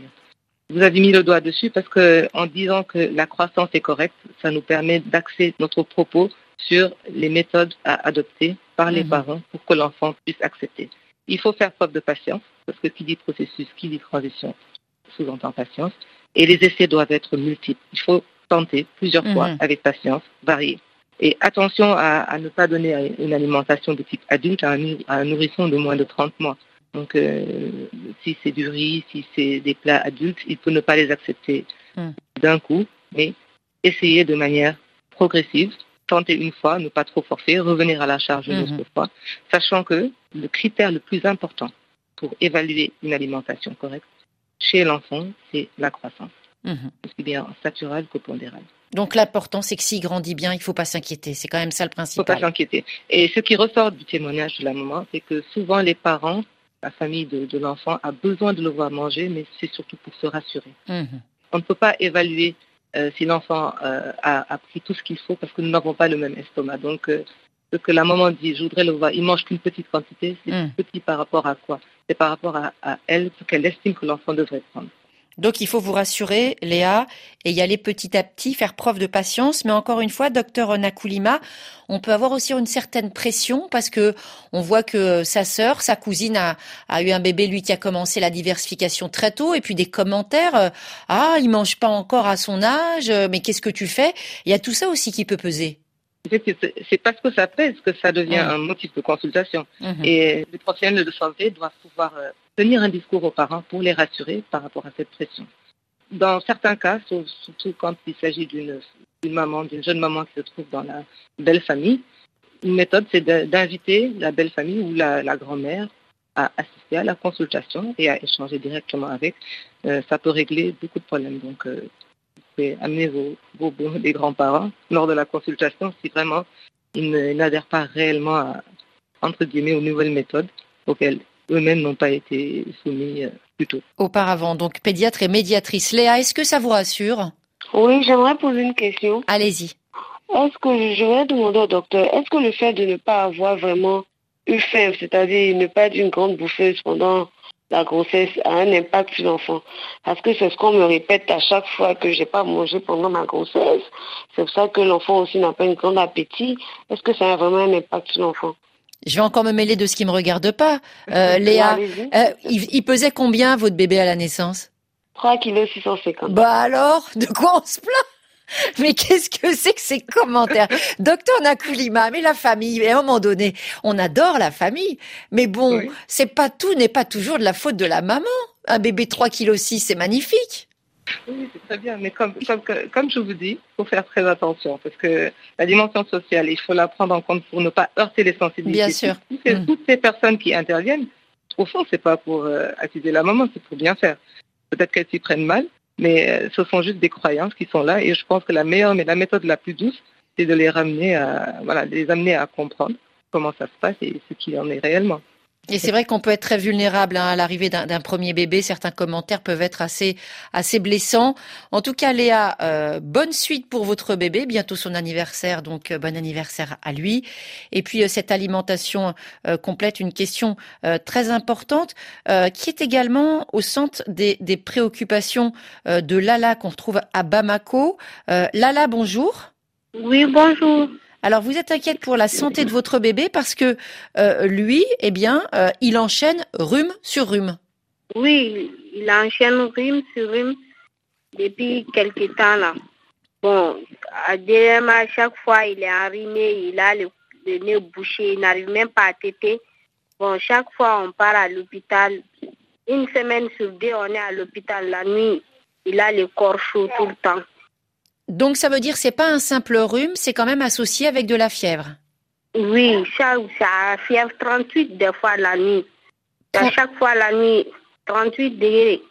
Vous avez mis le doigt dessus parce qu'en disant que la croissance est correcte, ça nous permet d'axer notre propos sur les méthodes à adopter par les mmh. parents pour que l'enfant puisse accepter. Il faut faire preuve de patience parce que qui dit processus, qui dit transition, sous-entend patience, et les essais doivent être multiples. Il faut tenter plusieurs mmh. fois avec patience, varier. Et attention à, à ne pas donner une alimentation de type adulte à un, à un nourrisson de moins de trente mois. Donc, euh, si c'est du riz, si c'est des plats adultes, il peut ne pas les accepter mmh. d'un coup, mais essayer de manière progressive, tenter une fois, ne pas trop forcer, revenir à la charge une mmh. autre fois, sachant que le critère le plus important pour évaluer une alimentation correcte chez l'enfant, c'est la croissance, mmh. aussi bien staturale que pondérale. Donc l'important, c'est que s'il grandit bien, il ne faut pas s'inquiéter. C'est quand même ça le principal. Il ne faut pas s'inquiéter. Et ce qui ressort du témoignage de la maman, c'est que souvent les parents, la famille de, de l'enfant a besoin de le voir manger, mais c'est surtout pour se rassurer. Mmh. On ne peut pas évaluer euh, si l'enfant euh, a, a pris tout ce qu'il faut parce que nous n'avons pas le même estomac. Donc euh, ce que la maman dit, je voudrais le voir, il ne mange qu'une petite quantité, c'est mmh. petit par rapport à quoi? C'est par rapport à, à elle, ce qu'elle estime que l'enfant devrait prendre. Donc il faut vous rassurer, Léa, et y aller petit à petit, faire preuve de patience. Mais encore une fois, docteur Nakoulima, on peut avoir aussi une certaine pression parce que on voit que sa sœur, sa cousine a, a eu un bébé, lui, qui a commencé la diversification très tôt. Et puis des commentaires, « Ah, il mange pas encore à son âge, mais qu'est-ce que tu fais ?» Il y a tout ça aussi qui peut peser. C'est parce que ça pèse que ça devient mmh. un motif de consultation. Mmh. Et les professionnels de santé doivent pouvoir tenir un discours aux parents pour les rassurer par rapport à cette pression. Dans certains cas, surtout quand il s'agit d'une, d'une maman, d'une jeune maman qui se trouve dans la belle famille, une méthode, c'est d'inviter la belle famille ou la, la grand-mère à assister à la consultation et à échanger directement avec. Euh, ça peut régler beaucoup de problèmes. Donc, euh, vous pouvez amener vos, vos, vos les grands-parents lors de la consultation si vraiment ils, ne, ils n'adhèrent pas réellement à, entre guillemets, aux nouvelles méthodes auxquelles eux-mêmes n'ont pas été soumis plus tôt. Auparavant, donc pédiatre et médiatrice. Léa, est-ce que ça vous rassure? Oui, j'aimerais poser une question. Allez-y. Est-ce que je vais demander au docteur, est-ce que le fait de ne pas avoir vraiment eu faim, c'est-à-dire ne pas être une grande bouffeuse pendant la grossesse, a un impact sur l'enfant? Parce que c'est ce qu'on me répète à chaque fois que je n'ai pas mangé pendant ma grossesse. C'est pour ça que l'enfant aussi n'a pas un grand appétit. Est-ce que ça a vraiment un impact sur l'enfant? Je vais encore me mêler de ce qui me regarde pas. Euh, Léa, euh, il, il pesait combien votre bébé à la naissance? trois virgule six cent cinquante kilos. Bah alors, de quoi on se plaint? Mais qu'est-ce que c'est que ces commentaires? Docteur Nakoulima, mais la famille, à un moment donné, on adore la famille. Mais bon, oui. c'est pas tout, n'est pas toujours de la faute de la maman. Un bébé trois virgule six kilos, c'est magnifique. Oui, c'est très bien, mais comme, comme, comme je vous dis, il faut faire très attention, parce que la dimension sociale, il faut la prendre en compte pour ne pas heurter les sensibilités. Bien sûr. Toutes, toutes, mmh. toutes ces personnes qui interviennent, au fond, ce n'est pas pour euh, accuser la maman, c'est pour bien faire. Peut-être qu'elles s'y prennent mal, mais euh, ce sont juste des croyances qui sont là, et je pense que la meilleure, mais la méthode la plus douce, c'est de les ramener à, voilà, de les amener à comprendre comment ça se passe et ce qu'il en est réellement. Et c'est vrai qu'on peut être très vulnérable hein, à l'arrivée d'un, d'un premier bébé. Certains commentaires peuvent être assez, assez blessants. En tout cas, Léa, euh, bonne suite pour votre bébé. Bientôt son anniversaire, donc euh, bon anniversaire à lui. Et puis, euh, cette alimentation euh, complète, une question euh, très importante euh, qui est également au centre des, des préoccupations euh, de Lala qu'on retrouve à Bamako. Euh, Lala, bonjour. Oui, bonjour. Alors, vous êtes inquiète pour la santé de votre bébé parce que euh, lui, eh bien, euh, il enchaîne rhume sur rhume. Oui, il enchaîne rhume sur rhume depuis quelques temps là. Bon, à D M A, à chaque fois, il est enrhumé, il a le, le nez bouché, il n'arrive même pas à téter. Bon, chaque fois, on part à l'hôpital. Une semaine sur deux, on est à l'hôpital la nuit. Il a le corps chaud tout le temps. Donc, ça veut dire que ce n'est pas un simple rhume, c'est quand même associé avec de la fièvre. Oui, ça, ça fièvre trente-huit des fois la nuit. À chaque fois la nuit, trente-huit degrés.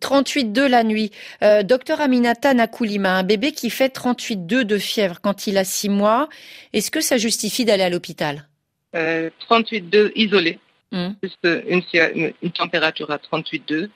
trente-huit virgule deux la nuit. Euh, docteur Aminata Nakoulima, un bébé qui fait trente-huit virgule deux de fièvre quand il a six mois, est-ce que ça justifie d'aller à l'hôpital? euh, trente-huit virgule deux isolé. Mmh. Juste une, une, une température à trente-huit virgule deux.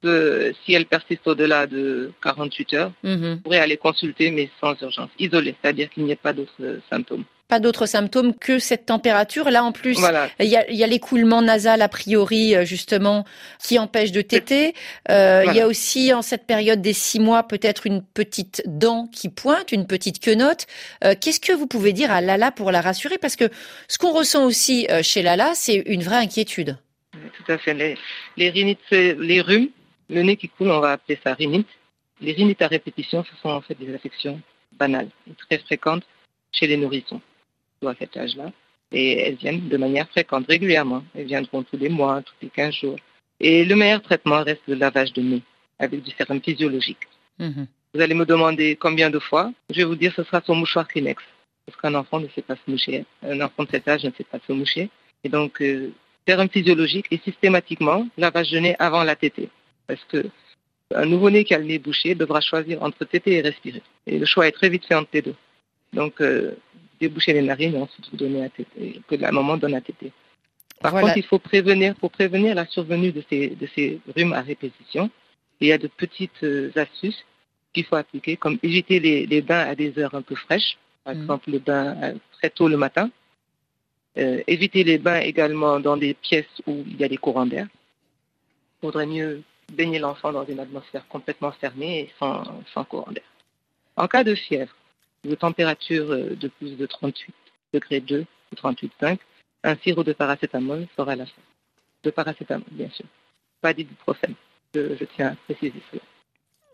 De, si elle persiste au-delà de quarante-huit heures, mmh. on pourrait aller consulter, mais sans urgence, isolée, c'est-à-dire qu'il n'y a pas d'autres euh, symptômes. Pas d'autres symptômes que cette température. Là, en plus, voilà. il y a, il y a l'écoulement nasal, a priori, justement, qui empêche de téter. Euh, voilà. Il y a aussi, en cette période des six mois, peut-être une petite dent qui pointe, une petite quenotte. Euh, qu'est-ce que vous pouvez dire à Lala pour la rassurer? Parce que ce qu'on ressent aussi chez Lala, c'est une vraie inquiétude. Tout à fait. Les, les rhinites, les rhumes, le nez qui coule, on va appeler ça rhinite. Les rhinites à répétition, ce sont en fait des affections banales et très fréquentes chez les nourrissons, à cet âge-là. Et elles viennent de manière fréquente, régulièrement. Elles viendront tous les mois, tous les quinze jours. Et le meilleur traitement reste le lavage de nez avec du sérum physiologique. Mmh. Vous allez me demander combien de fois. Je vais vous dire, ce sera son mouchoir Kleenex. Parce qu'un enfant ne sait pas se moucher. Un enfant de cet âge ne sait pas se moucher. Et donc, euh, sérum physiologique et systématiquement lavage de nez avant la tétée. Parce qu'un nouveau-né qui a le nez bouché devra choisir entre tétée et respirer. Et le choix est très vite fait entre les deux. Donc, euh, déboucher les narines et ensuite donner à tétée, que la maman donne à tétée. Par voilà. contre, il faut prévenir, pour prévenir la survenue de ces, de ces rhumes à répétition, il y a de petites euh, astuces qu'il faut appliquer, comme éviter les, les bains à des heures un peu fraîches, par mmh. exemple le bain à, très tôt le matin, euh, éviter les bains également dans des pièces où il y a des courants d'air. Il faudrait mieux baigner l'enfant dans une atmosphère complètement fermée et sans, sans courant d'air. En cas de fièvre, de température de plus de trente-huit degrés deux ou trente-huit virgule cinq, un sirop de paracétamol fera l'affaire. De paracétamol, bien sûr. Pas d'ibuprofène. Je, je tiens à préciser cela.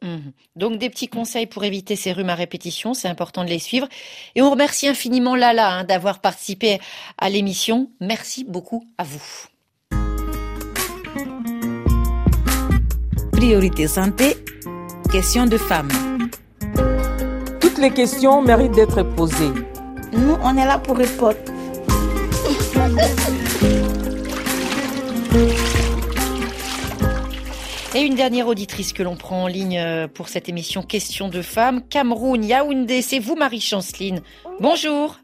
Mmh. Donc, des petits conseils pour éviter ces rhumes à répétition. C'est important de les suivre. Et on remercie infiniment Lala hein, d'avoir participé à l'émission. Merci beaucoup à vous. Priorité santé, question de femmes. Toutes les questions méritent d'être posées. Nous, on est là pour répondre. Et une dernière auditrice que l'on prend en ligne pour cette émission Question de femmes, Cameroun, Yaoundé, c'est vous Marie-Chanceline. Bonjour.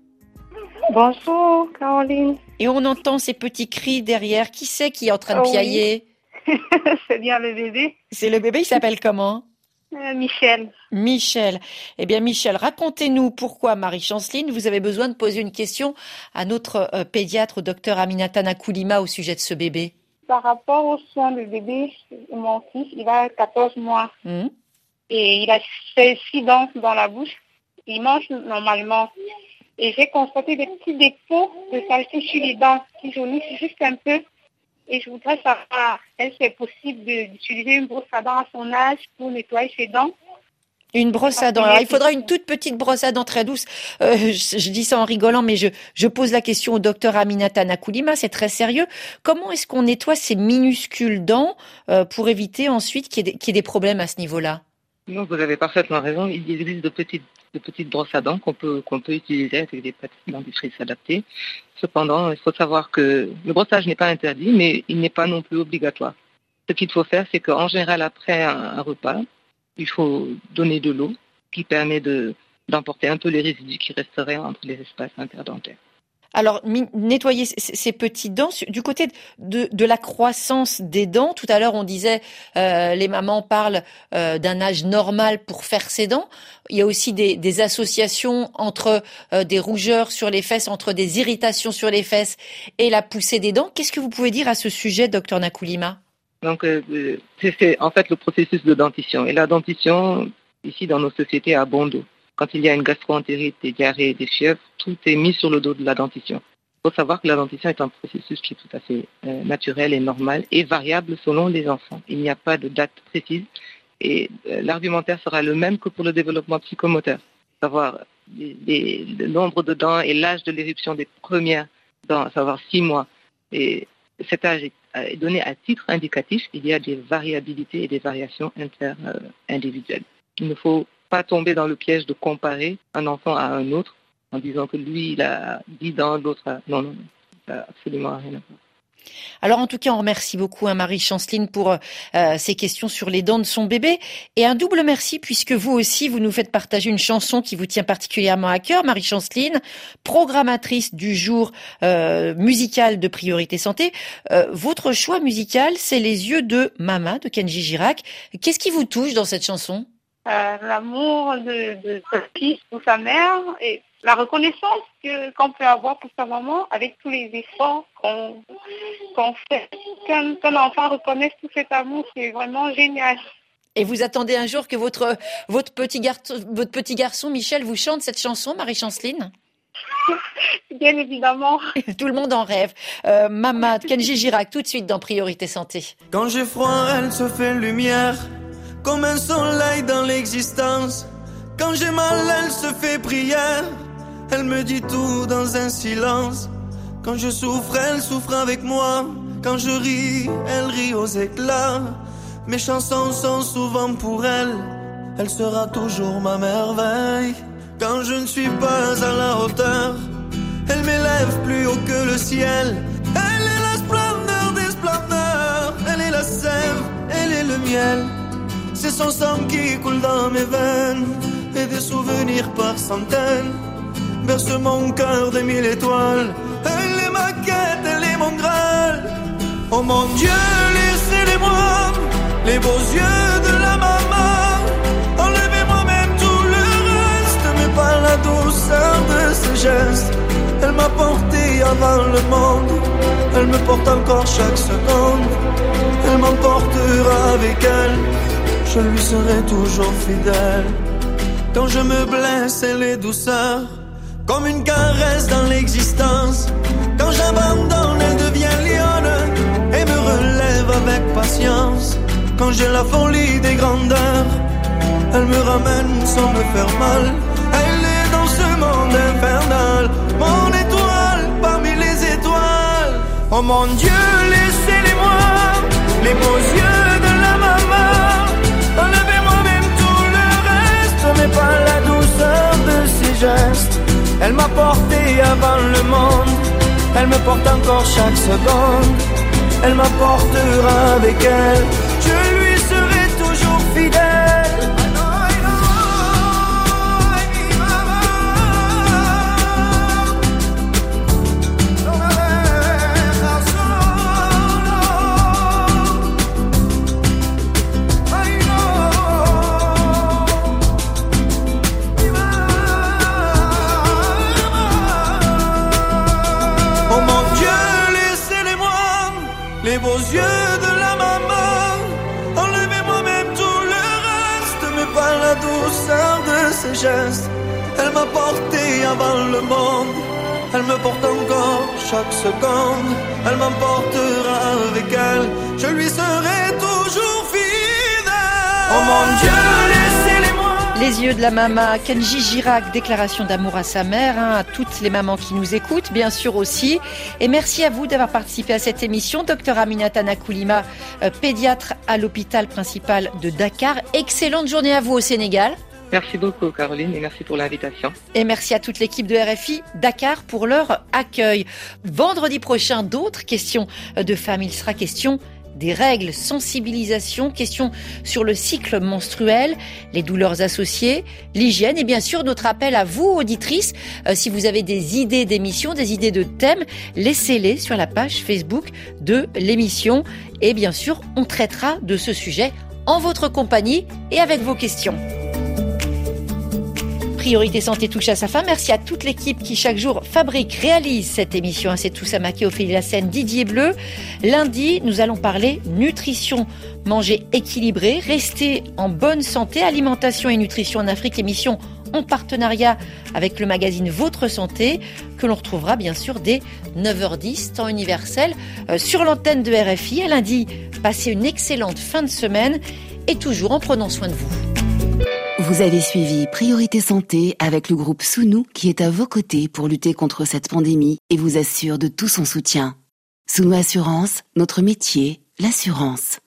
Bonjour Caroline. Et on entend ces petits cris derrière, qui c'est qui est en train de oh, piailler oui. C'est bien le bébé. C'est le bébé, il s'appelle comment ? euh, Michel. Michel. Eh bien Michel, racontez-nous pourquoi Marie-Chanceline, vous avez besoin de poser une question à notre euh, pédiatre, au docteur Aminata Nakoulima au sujet de ce bébé. Par rapport aux soins du bébé, mon fils, il a quatorze mois mmh. et il a fait six dents dans la bouche. Il mange normalement. Et j'ai constaté des petits dépôts de saleté sur les dents qui jaunissent juste un peu. Et je voudrais savoir est-ce que c'est possible d'utiliser une brosse à dents à son âge pour nettoyer ses dents. Une brosse à dents. Alors, il faudra une toute petite brosse à dents très douce. Euh, je, je dis ça en rigolant, mais je, je pose la question au docteur Aminata Nakoulima. C'est très sérieux. Comment est-ce qu'on nettoie ces minuscules dents euh, pour éviter ensuite qu'il y, ait, qu'il y ait des problèmes à ce niveau-là ? Non, vous avez parfaitement raison. Il existe de petites, de petites brosses à dents qu'on peut, qu'on peut utiliser avec des pâtes dentifrices adaptées. Cependant, il faut savoir que le brossage n'est pas interdit, mais il n'est pas non plus obligatoire. Ce qu'il faut faire, c'est qu'en général, après un, un repas, il faut donner de l'eau qui permet de, d'emporter un peu les résidus qui resteraient entre les espaces interdentaires. Alors, nettoyer ces petites dents, du côté de, de la croissance des dents, tout à l'heure on disait, euh, les mamans parlent euh, d'un âge normal pour faire ses dents. Il y a aussi des, des associations entre euh, des rougeurs sur les fesses, entre des irritations sur les fesses et la poussée des dents. Qu'est-ce que vous pouvez dire à ce sujet, docteur Nakoulima ? Donc, euh, c'est, c'est en fait le processus de dentition. Et la dentition, ici, dans nos sociétés, a bon dos. Quand il y a une gastroentérite, des diarrhées, des fièvres, tout est mis sur le dos de la dentition. Il faut savoir que la dentition est un processus qui est tout à fait euh, naturel et normal et variable selon les enfants. Il n'y a pas de date précise. Et euh, l'argumentaire sera le même que pour le développement psychomoteur. Savoir les, les, le nombre de dents et l'âge de l'éruption des premières dents, à savoir six mois. Et cet âge est est donné à titre indicatif, il y a des variabilités et des variations inter-individuelles. Il ne faut pas tomber dans le piège de comparer un enfant à un autre en disant que lui, il a dix dents, l'autre a... Non, non, ça n'a absolument rien à voir. Alors en tout cas, on remercie beaucoup hein, Marie-Chanceline pour euh, ces questions sur les dents de son bébé. Et un double merci puisque vous aussi, vous nous faites partager une chanson qui vous tient particulièrement à cœur. Marie-Chanceline, programmatrice du jour euh, musical de Priorité Santé. Euh, votre choix musical, c'est Les yeux de Mama de Kendji Girac. Qu'est-ce qui vous touche dans cette chanson ? euh, L'amour de, de son fils pour sa mère et... la reconnaissance que, qu'on peut avoir pour sa maman avec tous les efforts qu'on, qu'on fait. Qu'un, qu'un enfant reconnaisse tout cet amour, c'est vraiment génial. Et vous attendez un jour que votre, votre, petit, gar... votre petit garçon, Michel, vous chante cette chanson, Marie-Chanceline ? Bien évidemment. Tout le monde en rêve. Euh, Mama, Kendji Girac, tout de suite dans Priorité Santé. Quand j'ai froid, elle se fait lumière, comme un soleil dans l'existence. Quand j'ai mal, elle se fait prière. Elle me dit tout dans un silence. Quand je souffre, elle souffre avec moi. Quand je ris, elle rit aux éclats. Mes chansons sont souvent pour elle. Elle sera toujours ma merveille. Quand je ne suis pas à la hauteur, elle m'élève plus haut que le ciel. Elle est la splendeur des splendeurs, elle est la sève, elle est le miel. C'est son sang qui coule dans mes veines, et des souvenirs par centaines berce mon cœur de mille étoiles. Elle est ma quête, elle est mon Graal. Oh mon Dieu, laissez-les-moi, les beaux yeux de la maman. Enlevez-moi même tout le reste, mais pas la douceur de ses gestes. Elle m'a porté avant le monde, elle me porte encore chaque seconde. Elle m'emportera avec elle, je lui serai toujours fidèle. Quand je me blesse, elle est douceur, comme une caresse dans l'existence. Quand j'abandonne, elle devient lionne et me relève avec patience. Quand j'ai la folie des grandeurs, elle me ramène sans me faire mal. Elle est dans ce monde infernal, mon étoile parmi les étoiles. Oh mon Dieu, laissez-les-moi, les beaux yeux de la maman. Enlevez-moi même tout le reste, mais pas la douceur de ses gestes. Elle m'a porté avant le monde, elle me porte encore chaque seconde. Elle m'apportera avec elle, je lui serai toujours fidèle. Elle m'a porté avant le monde, elle me porte encore chaque seconde. Elle m'emportera avec elle, je lui serai toujours fidèle. Oh mon Dieu, laissez-les-moi. Les yeux de la maman, Kendji Girac, déclaration d'amour à sa mère, hein, à toutes les mamans qui nous écoutent, bien sûr aussi. Et merci à vous d'avoir participé à cette émission. Docteur Aminata Nakoulima, euh, pédiatre à l'hôpital principal de Dakar. Excellente journée à vous au Sénégal. Merci beaucoup Caroline et merci pour l'invitation. Et merci à toute l'équipe de R F I Dakar pour leur accueil. Vendredi prochain, d'autres questions de femmes. Il sera question des règles, sensibilisation, questions sur le cycle menstruel, les douleurs associées, l'hygiène et bien sûr notre appel à vous, auditrices. Euh, si vous avez des idées d'émissions, des idées de thèmes, laissez-les sur la page Facebook de l'émission. Et bien sûr, on traitera de ce sujet en votre compagnie et avec vos questions. Priorité Santé touche à sa fin. Merci à toute l'équipe qui, chaque jour, fabrique, réalise cette émission. C'est tout Samaké, Ophélie Lassène, Didier Bleu. Lundi, nous allons parler nutrition. Manger équilibré, rester en bonne santé, alimentation et nutrition en Afrique. Émission en partenariat avec le magazine Votre Santé, que l'on retrouvera bien sûr dès neuf heures dix, temps universel, sur l'antenne de R F I. À lundi, passez une excellente fin de semaine et toujours en prenant soin de vous. Vous avez suivi Priorité Santé avec le groupe Sounou qui est à vos côtés pour lutter contre cette pandémie et vous assure de tout son soutien. Sounou Assurance, notre métier, l'assurance.